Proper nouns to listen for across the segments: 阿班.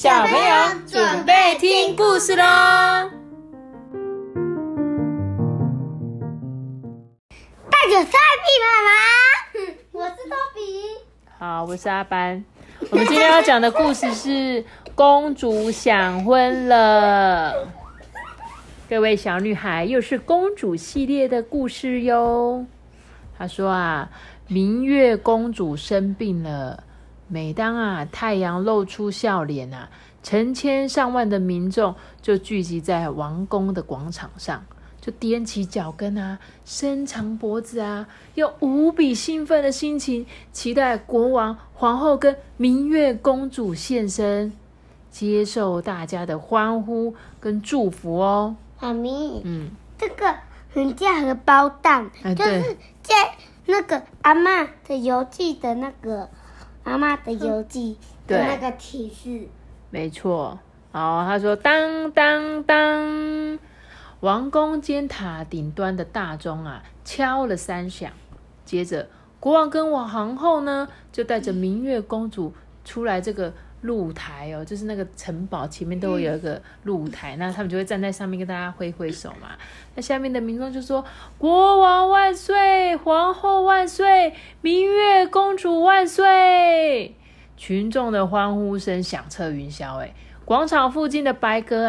小朋友准备听故事咯。大家是阿比妈妈，我是豆比。好，我是阿班。我们今天要讲的故事是公主想婚了。各位小女孩，又是公主系列的故事哟。她说啊，明月公主生病了。每当太阳露出笑脸成千上万的民众就聚集在王宫的广场上，就踮起脚跟伸长脖子用无比兴奋的心情期待国王、皇后跟明月公主现身，接受大家的欢呼跟祝福哦。妈咪，这个很像荷包蛋，就是在那个阿嬷的游记的那个妈妈的游记的那个提示，没错。好，他说当当当，王宫尖塔顶端的大钟敲了3响，接着国王跟皇后呢就带着明月公主出来这个露台哦，就是那个城堡前面都有一个露台，那他们就会站在上面跟大家挥挥手嘛。那下面的民众就说：“国王万岁，皇后万岁，明月公主万岁！”群众的欢呼声响彻云霄，广场附近的白鸽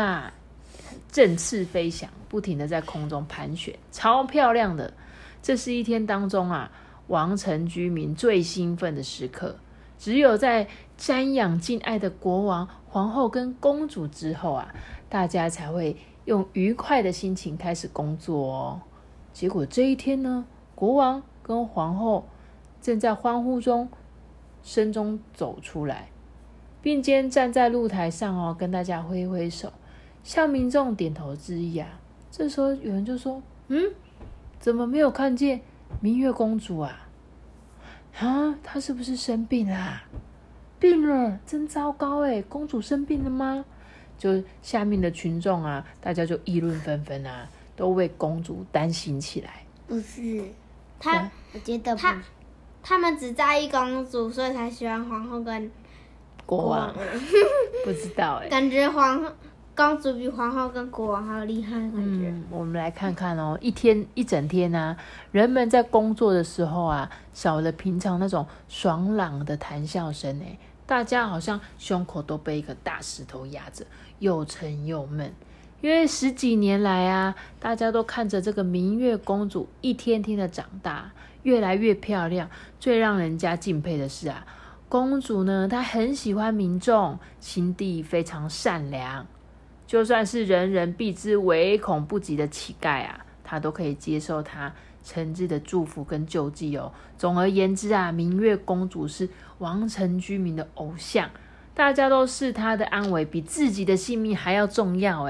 振翅飞翔，不停的在空中盘旋，超漂亮的。这是一天当中王城居民最兴奋的时刻。只有在瞻仰敬爱的国王、皇后跟公主之后大家才会用愉快的心情开始工作哦。结果这一天呢，国王跟皇后正在欢呼中声中走出来，并肩站在露台上跟大家挥挥手，向民众点头致意这时候有人就说：“怎么没有看见明月公主啊？”她是不是生病啦？病了，真糟糕公主生病了吗？就下面的群众大家就议论纷纷都为公主担心起来。不是，我觉得他们只在意公主，所以才喜欢皇后跟国王。不知道感觉公主比皇后跟国王还要厉害的感觉。我们来看看哦，一整天人们在工作的时候少了平常那种爽朗的谈笑声大家好像胸口都被一个大石头压着，又沉又闷。因为10几年来大家都看着这个明月公主一天天的长大，越来越漂亮。最让人家敬佩的是公主呢，她很喜欢民众，心地非常善良。就算是人人避之唯恐不及的乞丐他都可以接受他诚挚的祝福跟救济哦。总而言之明月公主是王城居民的偶像，大家都视她的安危比自己的性命还要重要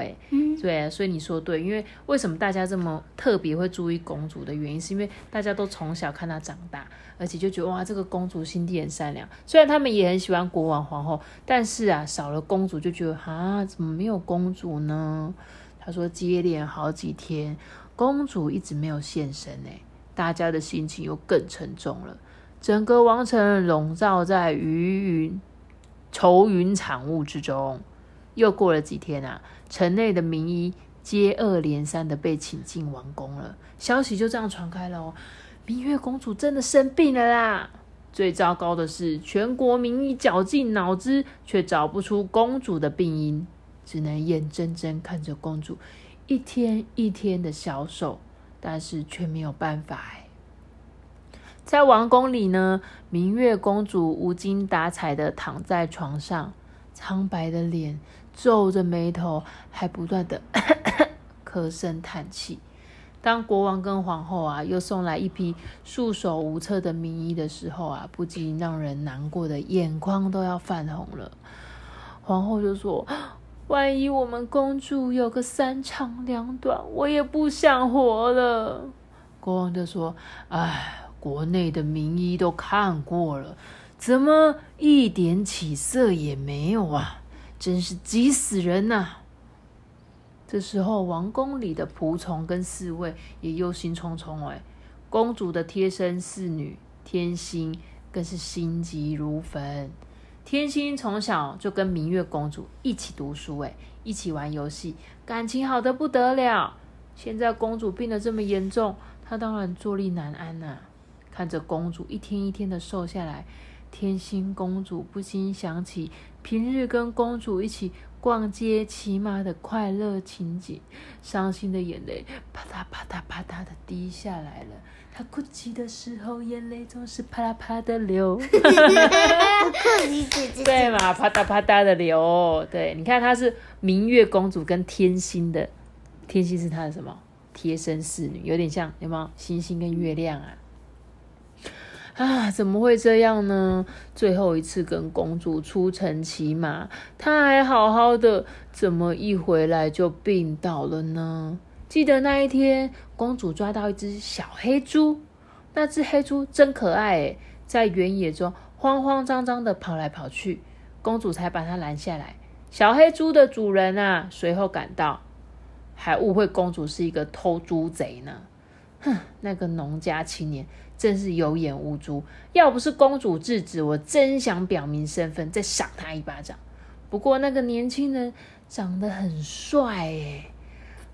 对，所以你说对，因为为什么大家这么特别会注意公主的原因，是因为大家都从小看她长大，而且就觉得哇，这个公主心地很善良。虽然他们也很喜欢国王、皇后，但是少了公主就觉得怎么没有公主呢？他说接连好几天，公主一直没有现身大家的心情又更沉重了。整个王城笼罩在愁云惨雾之中。又过了几天城内的名医接二连三的被请进王宫了，消息就这样传开了明月公主真的生病了啦！最糟糕的是，全国名医绞尽脑汁，却找不出公主的病因，只能眼睁睁看着公主一天一天的消瘦，但是却没有办法在王宫里呢，明月公主无精打采的躺在床上，苍白的脸，皱着眉头，还不断的咳声叹气。当国王跟皇后又送来一批束手无策的名医的时候不禁让人难过的眼眶都要泛红了。皇后就说：“万一我们公主有个3长2短，我也不想活了。”国王就说：“国内的名医都看过了，怎么一点起色也没有啊？真是急死人！”这时候王宫里的仆从跟侍卫也忧心忡忡公主的贴身侍女天心更是心急如焚，天心从小就跟明月公主一起读书，一起玩游戏，感情好得不得了。现在公主病得这么严重，她当然坐立难安啊。看着公主一天一天的瘦下来，天心公主不禁想起平日跟公主一起逛街骑马的快乐情景，伤心的眼泪啪嗒啪嗒啪嗒的滴下来了。她哭泣的时候，眼泪总是啪啦啪啦的流。不哭你姐对嘛，啪嗒啪嗒的流。对，你看她是明月公主跟天心的，天心是她的什么贴身侍女，有点像有没有星星跟月亮啊？啊，怎么会这样呢？最后一次跟公主出城骑马，她还好好的，怎么一回来就病倒了呢？记得那一天，公主抓到一只小黑猪，那只黑猪真可爱耶，在原野中慌慌张张的跑来跑去，公主才把它拦下来。小黑猪的主人啊，随后赶到，还误会公主是一个偷猪贼呢。哼，那个农家青年真是有眼无珠，要不是公主制止，我真想表明身份再赏他一巴掌。不过那个年轻人长得很帅耶，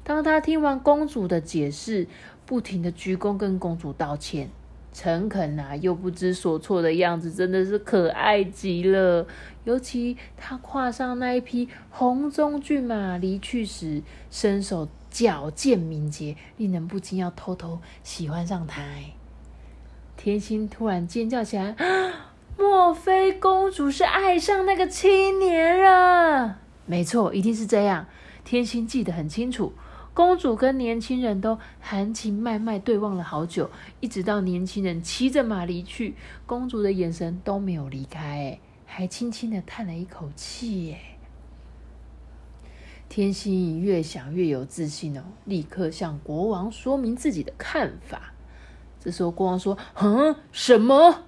当他听完公主的解释，不停的鞠躬跟公主道歉，诚恳啊又不知所措的样子真的是可爱极了。尤其他跨上那一匹红鬃骏马离去时，身手矫健敏捷，令人不禁要偷偷喜欢上他。天心突然尖叫起来，莫非公主是爱上那个青年了？没错，一定是这样。天心记得很清楚，公主跟年轻人都含情脉脉对望了好久，一直到年轻人骑着马离去，公主的眼神都没有离开，还轻轻的叹了一口气。天心越想越有自信哦，立刻向国王说明自己的看法。这时候国王说：“什么？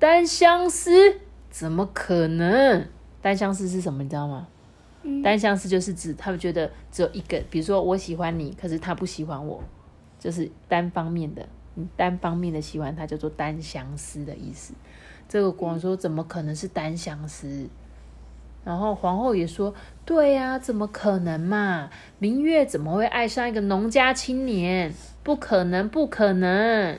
单相思？怎么可能？单相思是什么？你知道吗？单相思就是指他们觉得只有一个，比如说我喜欢你，可是他不喜欢我，就是单方面的，你单方面的喜欢他，叫做单相思的意思。”这个国王说：“怎么可能是单相思？”然后皇后也说：“对呀，怎么可能嘛？明月怎么会爱上一个农家青年？不可能，不可能！”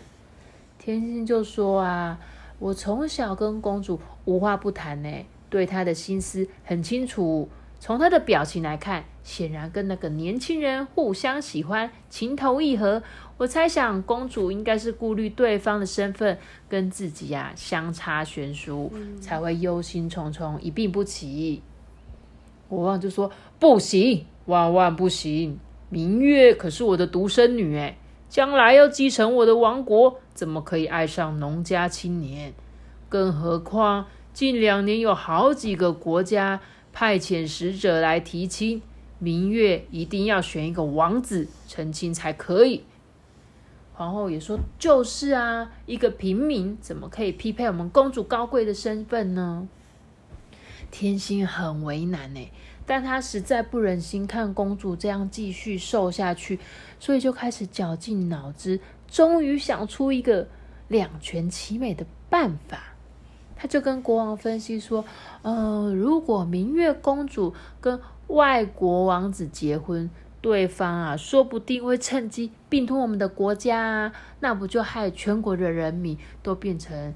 天心就说：“啊，我从小跟公主无话不谈呢，对她的心思很清楚。从她的表情来看，显然跟那个年轻人互相喜欢，情投意合。我猜想公主应该是顾虑对方的身份跟自己啊相差悬殊，才会忧心忡忡，一病不起。”国王就说：“不行，万万不行！明月可是我的独生女，将来要继承我的王国，怎么可以爱上农家青年？更何况近2年有好几个国家派遣使者来提亲，明月一定要选一个王子成亲才可以。”皇后也说：“就是啊，一个平民怎么可以匹配我们公主高贵的身份呢？”天心很为难耶，但她实在不忍心看公主这样继续瘦下去，所以就开始绞尽脑汁，终于想出一个两全其美的办法。她就跟国王分析说：“如果明月公主跟外国王子结婚，对方啊，说不定会趁机并吞我们的国家啊，那不就害全国的人民都变成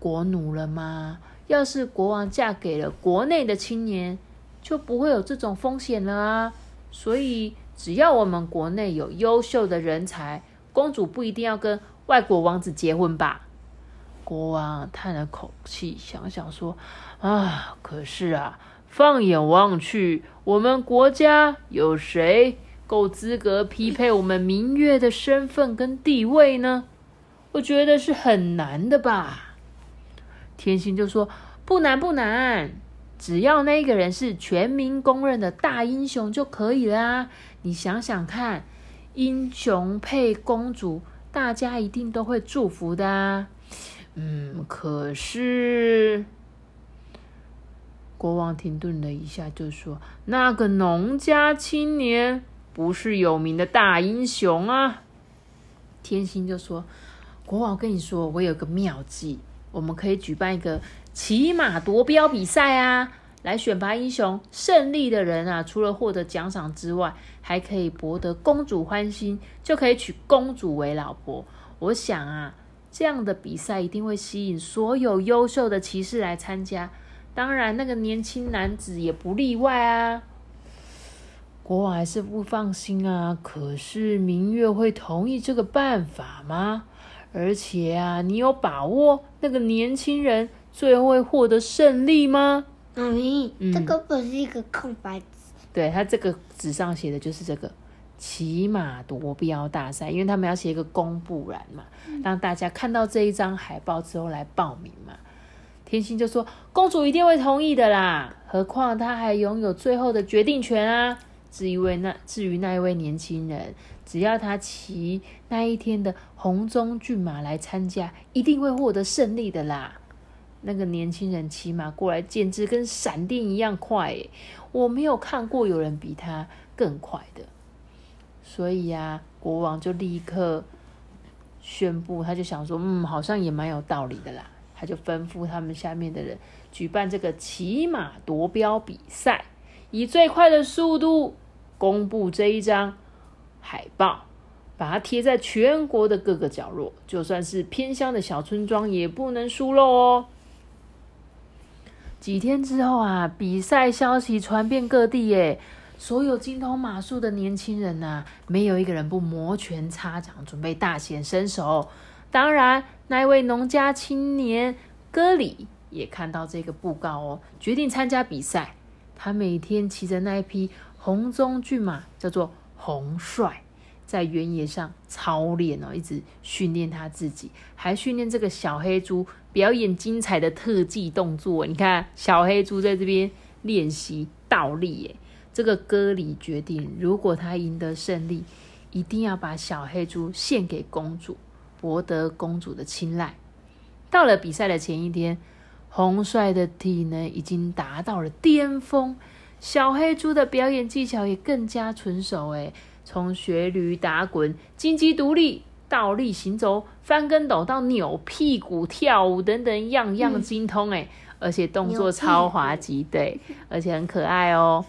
国奴了吗？要是国王嫁给了国内的青年，就不会有这种风险了啊。所以，只要我们国内有优秀的人才，公主不一定要跟外国王子结婚吧。”国王叹了口气，想想说：“啊，可是啊，放眼望去，我们国家有谁够资格匹配我们明月的身份跟地位呢？我觉得是很难的吧。”天心就说：“不难不难，只要那个人是全民公认的大英雄就可以啦。你想想看，英雄配公主，大家一定都会祝福的啊。”可是……国王停顿了一下，就说：“那个农家青年不是有名的大英雄啊？”天心就说：“国王，我跟你说，我有个妙计，我们可以举办一个骑马夺标比赛啊，来选拔英雄。胜利的人啊，除了获得奖赏之外，还可以博得公主欢心，就可以娶公主为老婆。我想啊，这样的比赛一定会吸引所有优秀的骑士来参加，当然那个年轻男子也不例外啊。国王还是不放心啊，可是明月会同意这个办法吗？而且啊，你有把握那个年轻人最后会获得胜利吗？妈咪，这个不是一个空白纸。对，他这个纸上写的就是这个骑马夺标大赛，因为他们要写一个公布栏嘛，让大家看到这一张海报之后来报名嘛。天心就说公主一定会同意的啦，何况她还拥有最后的决定权啊。至于那一位年轻人，只要他骑那一天的红鬃骏马来参加，一定会获得胜利的啦。那个年轻人骑马过来简直跟闪电一样快耶，我没有看过有人比他更快的。所以啊，国王就立刻宣布，他就想说好像也蛮有道理的啦。他就吩咐他们下面的人举办这个骑马夺标比赛，以最快的速度公布这一张海报，把它贴在全国的各个角落，就算是偏乡的小村庄也不能疏漏哦。几天之后啊，比赛消息传遍各地耶，所有精通马术的年轻人啊，没有一个人不摩拳擦掌，准备大显身手。当然，那一位农家青年戈里也看到这个布告哦，决定参加比赛。他每天骑着那一匹红鬃骏马，叫做红帅，在原野上操练哦，一直训练他自己，还训练这个小黑猪表演精彩的特技动作。你看，小黑猪在这边练习倒立耶。这个戈里决定，如果他赢得胜利，一定要把小黑猪献给公主，博得公主的青睐。到了比赛的前一天，红帅的体能已经达到了巅峰，小黑猪的表演技巧也更加纯熟诶，从学驴打滚、金鸡独立、倒立行走、翻跟斗到扭屁股跳舞等等，样样精通诶，而且动作超滑稽，对，而且很可爱哦。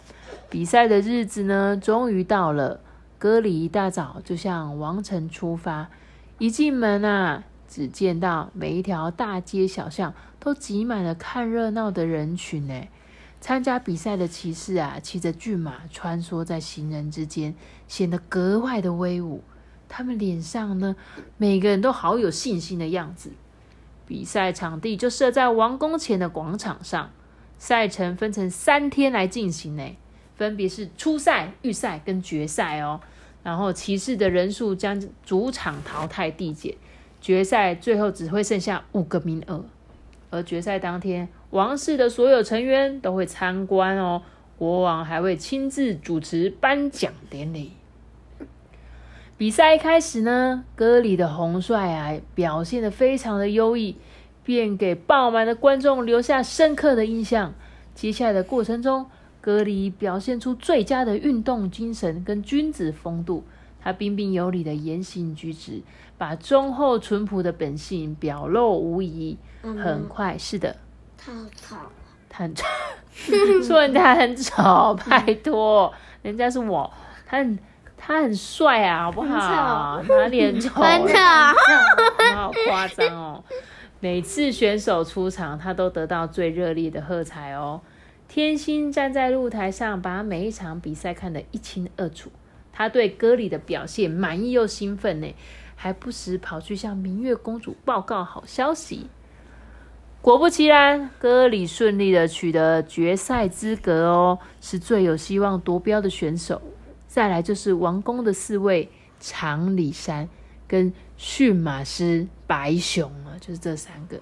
比赛的日子呢，终于到了。戈里一大早就向王城出发，一进门啊，只见到每一条大街小巷都挤满了看热闹的人群耶。参加比赛的骑士啊，骑着骏马穿梭在行人之间，显得格外的威武。他们脸上呢，每个人都好有信心的样子。比赛场地就设在王宫前的广场上，赛程分成3天来进行耶，分别是初赛、预赛跟决赛哦。然后骑士的人数将主场淘汰递减，决赛最后只会剩下5个名额。而决赛当天，王室的所有成员都会参观哦，国王还会亲自主持颁奖典礼。比赛一开始呢，歌里的红帅啊表现得非常的优异，便给爆满的观众留下深刻的印象。接下来的过程中，戈里表现出最佳的运动精神跟君子风度，他彬彬有礼的言行举止，把忠厚淳朴的本性表露无遗。很快，是的，他好吵，他很吵，说人家很吵，拜托，人家是我，他很帅啊，好不好？哪里很丑？很吵，好夸张哦！每次选手出场，他都得到最热烈的喝彩哦。天心站在露台上，把每一场比赛看得一清二楚。他对歌里的表现满意又兴奋呢，还不时跑去向明月公主报告好消息。果不其然，歌里顺利的取得决赛资格哦，是最有希望夺标的选手。再来就是王宫的4位长里山跟驯马师白熊啊，就是这3个。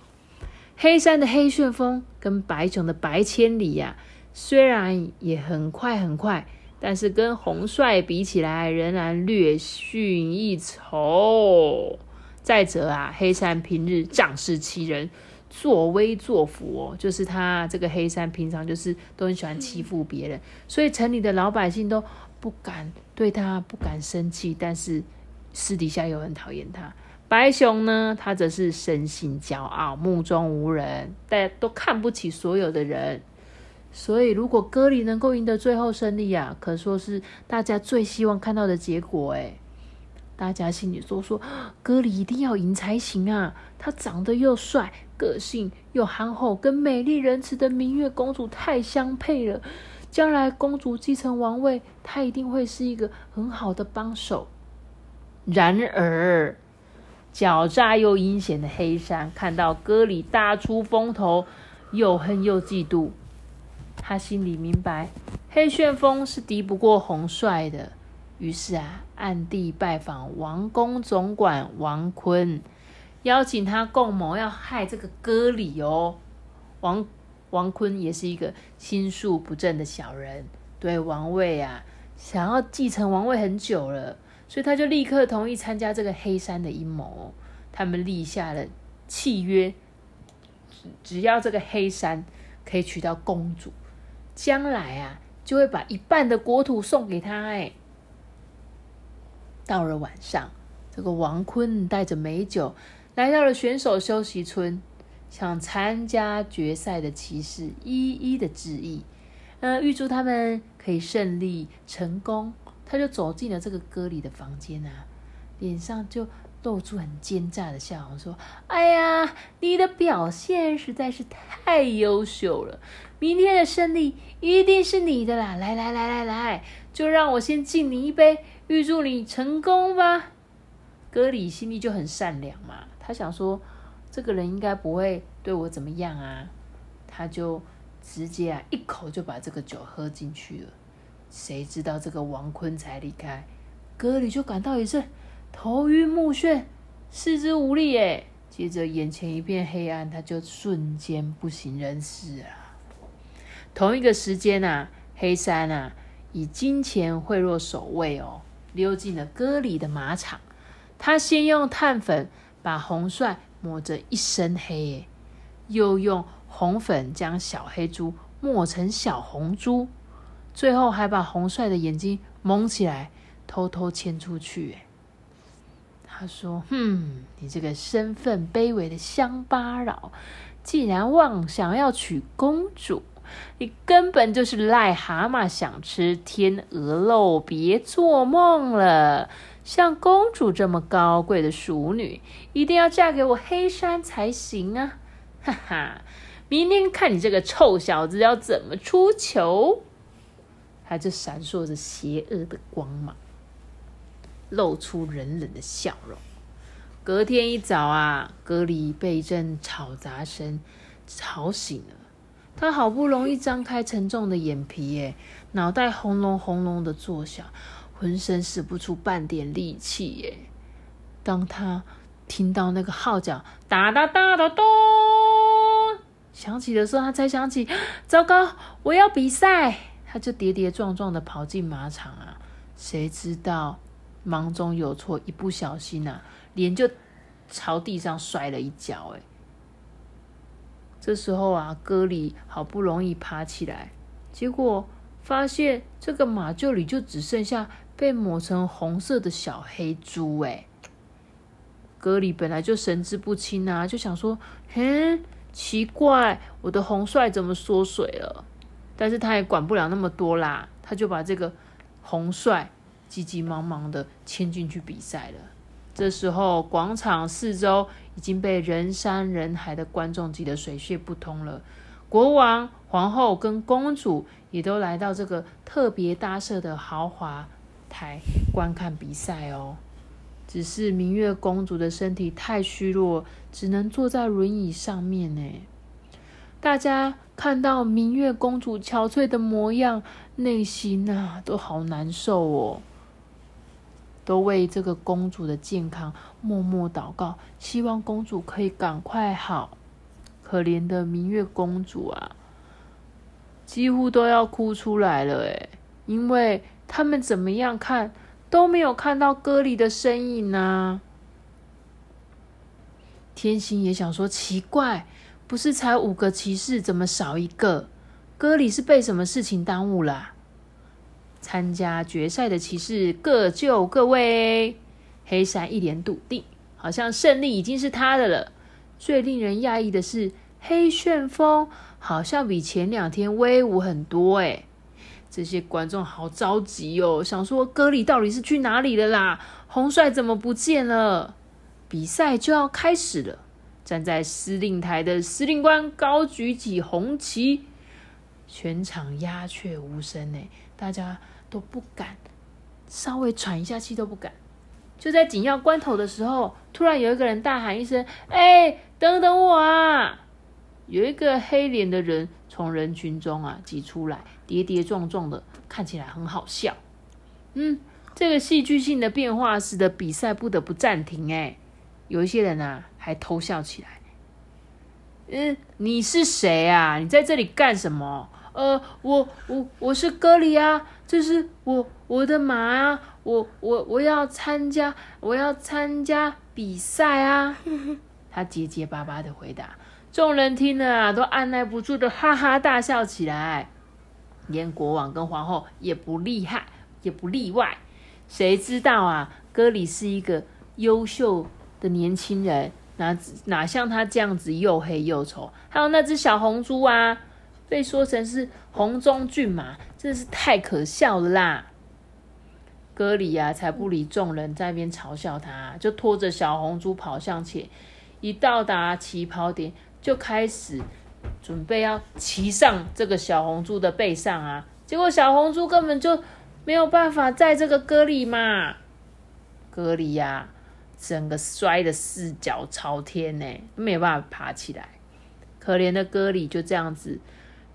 黑山的黑旋风跟白熊的白千里啊，虽然也很快，但是跟红帅比起来仍然略逊一筹。再者啊，黑山平日仗势欺人，作威作福哦，就是他这个黑山平常就是都很喜欢欺负别人，所以城里的老百姓都不敢对他生气，但是私底下又很讨厌他。白熊呢，它则是生性骄傲，目中无人，大家都看不起所有的人。所以如果歌里能够赢得最后胜利啊，可说是大家最希望看到的结果诶。大家心里都说歌里一定要赢才行啊，他长得又帅，个性又憨厚，跟美丽仁慈的明月公主太相配了，将来公主继承王位，他一定会是一个很好的帮手。然而狡诈又阴险的黑山看到歌里大出风头，又恨又嫉妒。他心里明白，黑旋风是敌不过红帅的，于是啊，暗地拜访王宫总管王坤，邀请他共谋要害这个歌里哦。王坤也是一个心术不正的小人，对王位啊，想要继承王位很久了，所以他就立刻同意参加这个黑山的阴谋。他们立下了契约，只要这个黑山可以娶到公主，将来啊就会把一半的国土送给他。到了晚上，这个王坤带着美酒来到了选手休息村，向参加决赛的骑士一一的致意，预祝他们可以胜利成功。他就走进了这个歌里的房间啊，脸上就露出很奸诈的笑容，说：“哎呀，你的表现实在是太优秀了，明天的胜利一定是你的啦！来来来来来，就让我先敬你一杯，预祝你成功吧。”歌里心里就很善良嘛，他想说这个人应该不会对我怎么样啊，他就直接啊一口就把这个酒喝进去了。谁知道这个王坤才离开，歌里就感到一阵头晕目眩，四肢无力耶。接着眼前一片黑暗，他就瞬间不省人事啊。同一个时间啊，黑山啊以金钱贿赂守卫哦，溜进了歌里的马场。他先用碳粉把红帅抹着一身黑耶，又用红粉将小黑猪抹成小红猪，最后还把红帅的眼睛蒙起来，偷偷牵出去耶。他说：“你这个身份卑微的乡巴佬，既然妄想要娶公主，你根本就是癞蛤蟆想吃天鹅肉，别做梦了！像公主这么高贵的淑女，一定要嫁给我黑山才行啊！哈哈，明天看你这个臭小子要怎么出糗！”他就闪烁着邪恶的光芒，露出冷冷的笑容。隔天一早啊，歌里被一阵吵杂声吵醒了，他好不容易张开沉重的眼皮耶，脑袋轰隆轰隆的作响，浑身使不出半点力气耶。当他听到那个号角哒哒哒哒咚响起的时候，他才想起糟糕，我要比赛。他就跌跌撞撞的跑进马场啊，谁知道忙中有错，一不小心啊，脸就朝地上摔了一跤耶。这时候啊，歌里好不容易爬起来，结果发现这个马厩里就只剩下被抹成红色的小黑猪耶。歌里本来就神志不清啊，就想说奇怪，我的红帅怎么缩水了？但是他也管不了那么多啦，他就把这个红帅急急忙忙的牵进去比赛了。这时候广场四周已经被人山人海的观众挤得水泄不通了，国王、皇后跟公主也都来到这个特别搭设的豪华台观看比赛哦。只是明月公主的身体太虚弱，只能坐在轮椅上面耶。大家看到明月公主憔悴的模样，内心啊都好难受哦，都为这个公主的健康默默祷告，希望公主可以赶快好。可怜的明月公主啊，几乎都要哭出来了耶，因为他们怎么样看都没有看到歌里的身影啊。天心也想说，奇怪，不是才5个骑士，怎么少一个？歌里是被什么事情耽误啦？参加决赛的骑士各就各位。黑山一脸笃定，好像胜利已经是他的了。最令人讶异的是，黑旋风好像比前2天威武很多耶。这些观众好着急哦，想说歌里到底是去哪里了啦？红帅怎么不见了？比赛就要开始了，站在司令台的司令官高举起红旗，全场鸦雀无声耶，大家都不敢稍微喘一下气都不敢。就在紧要关头的时候，突然有一个人大喊一声：等等我啊！有一个黑脸的人从人群中挤出来，跌跌撞撞的，看起来很好笑。这个戏剧性的变化使得比赛不得不暂停耶。有一些人还偷笑起来。你是谁啊？你在这里干什么？我是歌里啊，这是我的马啊，我要参加比赛啊。他结结巴巴的回答，众人听了都按捺不住的哈哈大笑起来，连国王跟皇后也不例外。谁知道歌里是一个优秀的年轻人，哪像他这样子又黑又丑，还有那只小红猪被说成是红中骏马，真的是太可笑了啦。歌里才不理众人在那边嘲笑他，就拖着小红猪跑向前，一到达起跑点就开始准备要骑上这个小红猪的背上结果小红猪根本就没有办法载这个歌里嘛。歌里整个摔的四脚朝天耶，没有办法爬起来。可怜的歌里就这样子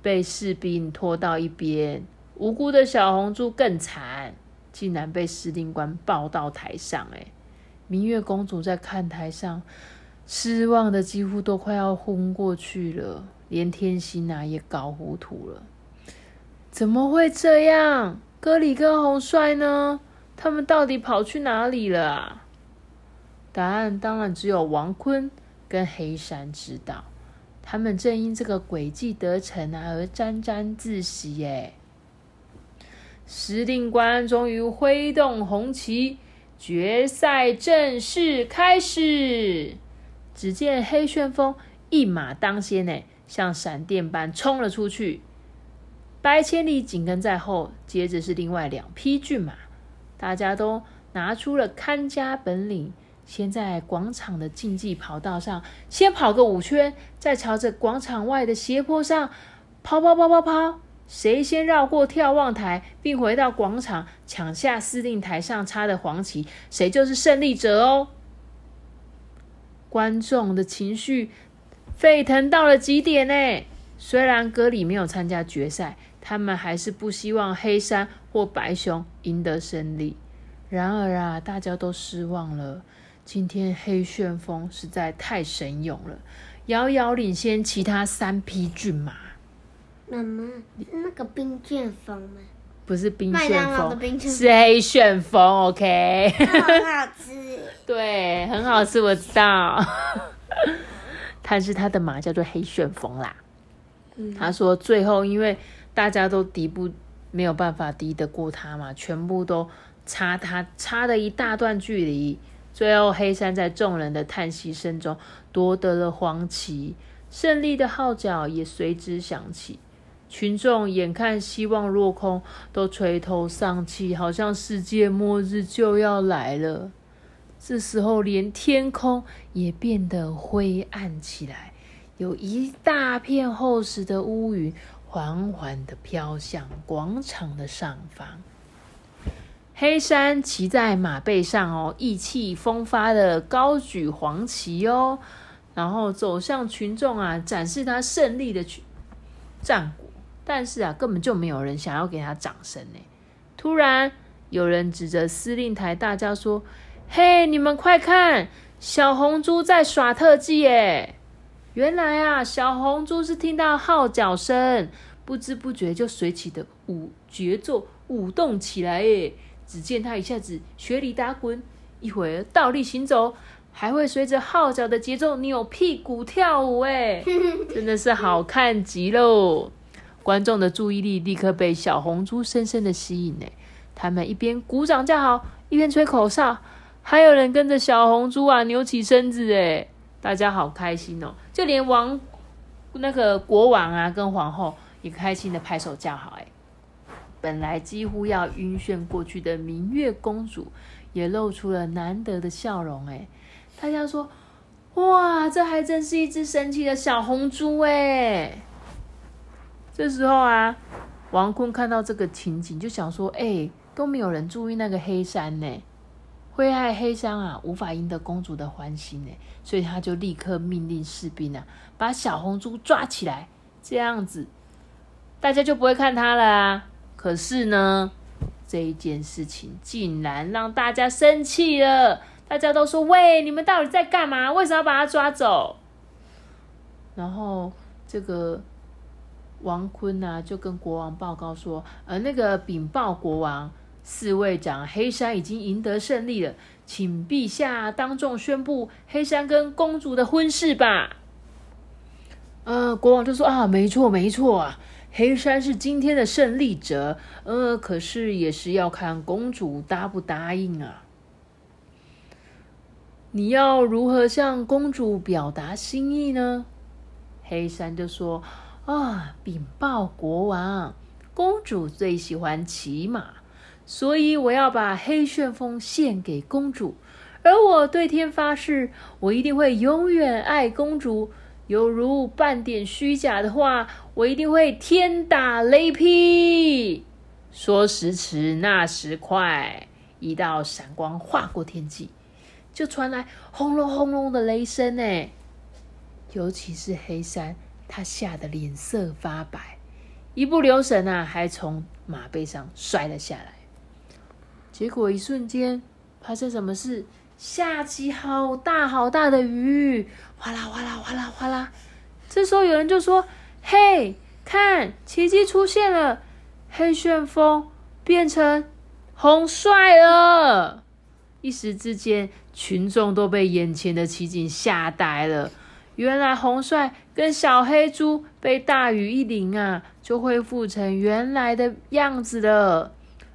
被士兵拖到一边，无辜的小红猪更惨，竟然被司令官抱到台上耶。明月公主在看台上失望的几乎都快要昏过去了，连天心也搞糊涂了。怎么会这样？歌里跟红帅呢？他们到底跑去哪里了答案当然只有王坤跟黑山知道，他们正因这个诡计得逞而沾沾自喜耶。司令官终于挥动红旗，决赛正式开始。只见黑旋风一马当先耶，像闪电般冲了出去，白千里紧跟在后，接着是另外2匹骏马。大家都拿出了看家本领，先在广场的竞技跑道上先跑个5圈，再朝着广场外的斜坡上跑，谁先绕过眺望台并回到广场抢下司令台上插的黄旗，谁就是胜利者哦。观众的情绪沸腾到了极点耶。虽然歌里没有参加决赛，他们还是不希望黑山或白熊赢得胜利。然而大家都失望了，今天黑旋风实在太神勇了，遥遥领先其他3匹骏马。妈妈，是那个冰旋风吗？不是冰旋风，是黑旋风。 OK， 很好吃。对，很好吃，我知道。但是他的马叫做黑旋风啦。他说最后因为大家都没有办法敌得过他嘛，全部都插他，插了一大段距离。最后黑山在众人的叹息声中夺得了黄旗，胜利的号角也随之响起。群众眼看希望落空，都垂头丧气，好像世界末日就要来了。这时候连天空也变得灰暗起来，有一大片厚实的乌云缓缓地飘向广场的上方。黑山骑在马背上意气风发的高举黄旗然后走向群众展示他胜利的战果。但是根本就没有人想要给他掌声耶。突然有人指着司令台大叫说：嘿，你们快看，小红猪在耍特技耶。原来小红猪是听到号角声，不知不觉就随起的节奏舞动起来耶。只见他一下子雪里打滚，一会儿倒立行走，还会随着号角的节奏扭屁股跳舞耶。真的是好看极喽！观众的注意力立刻被小红猪深深的吸引耶。他们一边鼓掌叫好，一边吹口哨，还有人跟着小红猪啊扭起身子耶，大家好开心哦！就连国王啊跟皇后也开心的拍手叫好耶。本来几乎要晕眩过去的明月公主也露出了难得的笑容耶。大家说哇，这还真是一只神奇的小红猪耶。这时候啊，王坤看到这个情景就想说都没有人注意那个黑山耶，会害黑山啊无法赢得公主的欢心耶，所以他就立刻命令士兵啊把小红猪抓起来，这样子大家就不会看他了啊。可是呢，这一件事情竟然让大家生气了，大家都说喂，你们到底在干嘛？为什么要把他抓走？然后这个王坤啊就跟国王报告说禀报国王，侍卫长黑山已经赢得胜利了，请陛下当众宣布黑山跟公主的婚事吧。国王就说啊，没错啊，黑山是今天的胜利者，可是也是要看公主答不答应啊。你要如何向公主表达心意呢？黑山就说禀报国王，公主最喜欢骑马，所以我要把黑旋风献给公主，而我对天发誓，我一定会永远爱公主，有如半点虚假的话，我一定会天打雷劈。说时迟那时快，一道闪光划过天际，就传来轰隆轰隆的雷声耶。尤其是黑山，他吓得脸色发白，一不留神啊还从马背上摔了下来。结果一瞬间发生什么事？下起好大好大的雨，哗啦哗啦哗啦哗啦。这时候有人就说嘿，看，奇迹出现了，黑旋风变成红帅了。一时之间群众都被眼前的奇景吓呆了，原来红帅跟小黑猪被大雨一淋啊就恢复成原来的样子了。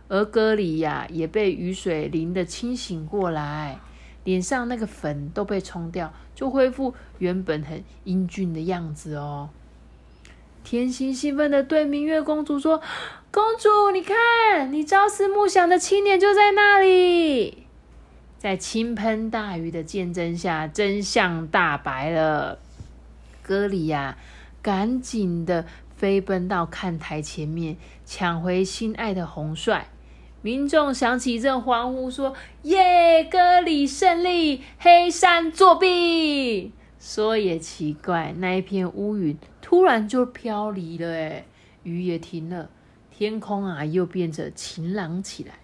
而歌里呀也被雨水淋得清醒过来，脸上那个粉都被冲掉，就恢复原本很英俊的样子哦。甜心兴奋地对明月公主说，公主你看，你朝思暮想的青年就在那里。在倾盆大雨的见证下，真相大白了。歌里呀赶紧地飞奔到看台前面，抢回心爱的红帅。民众响起一阵欢呼说耶，歌里胜利，黑山作弊。说也奇怪，那一片乌云突然就飘离了耶，雨也停了，天空啊又变得晴朗起来。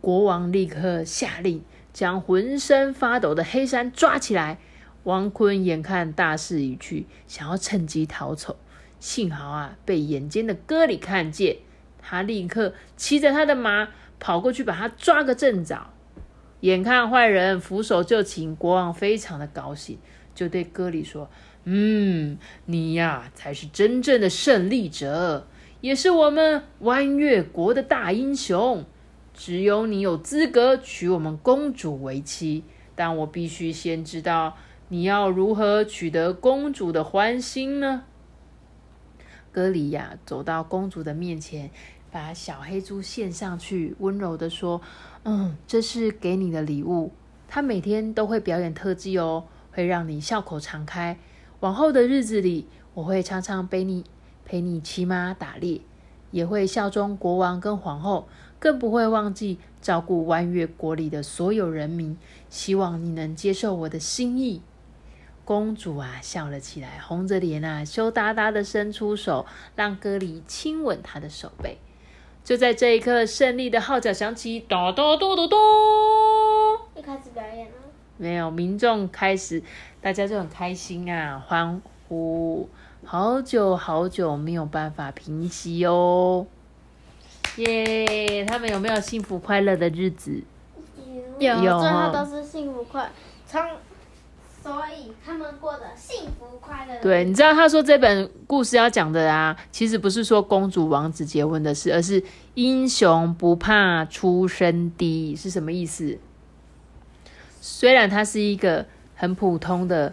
国王立刻下令将浑身发抖的黑山抓起来。王坤眼看大势已去，想要趁机逃走，幸好啊被眼尖的歌里看见，他立刻骑着他的马跑过去，把他抓个正着。眼看坏人俯首就擒，国王非常的高兴，就对歌里说你呀才是真正的胜利者，也是我们弯月国的大英雄，只有你有资格娶我们公主为妻，但我必须先知道你要如何取得公主的欢心呢？歌里呀走到公主的面前，把小黑猪献上去，温柔的说这是给你的礼物，他每天都会表演特技哦，会让你笑口常开，往后的日子里我会常常陪你骑马打猎，也会效忠国王跟皇后，更不会忘记照顾弯月国里的所有人民，希望你能接受我的心意。公主啊笑了起来，红着脸啊羞答答的伸出手，让歌里亲吻她的手背。就在这一刻，胜利的号角响起，咚咚咚咚咚，又开始表演了。没有，民众开始，大家就很开心啊，欢呼。好久好久没有办法平息哦。耶，他们有没有幸福快乐的日子？有，最后都是幸福快乐，所以他们过得幸福快乐。对，你知道他说这本故事要讲的啊，其实不是说公主王子结婚的事，而是英雄不怕出身低，是什么意思？虽然他是一个很普通的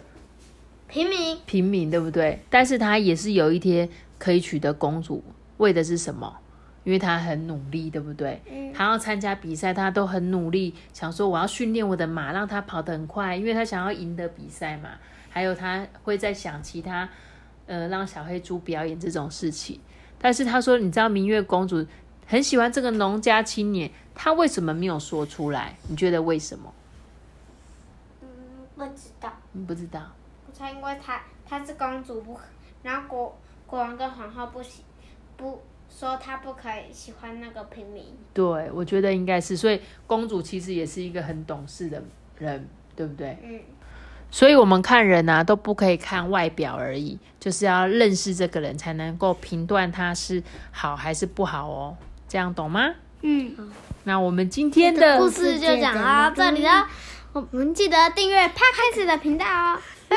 平民，对不对？但是他也是有一天可以娶得公主，为的是什么？因为他很努力，对不对？他要参加比赛，他都很努力，想说我要训练我的马，让他跑得很快，因为他想要赢得比赛嘛。还有他会在想其他让小黑猪表演这种事情。但是他说，你知道明月公主很喜欢这个农家青年，他为什么没有说出来？你觉得为什么？不知道。你不知道？我猜因为她是公主不，然后国王跟皇后不说她不可以喜欢那个平民。对，我觉得应该是，所以公主其实也是一个很懂事的人，对不对？嗯。所以我们看人啊，都不可以看外表而已，就是要认识这个人，才能够评断他是好还是不好哦。这样懂吗？嗯。那我们今天的故事就讲到这里了，我们记得订阅 Podcast 的频道哦。拜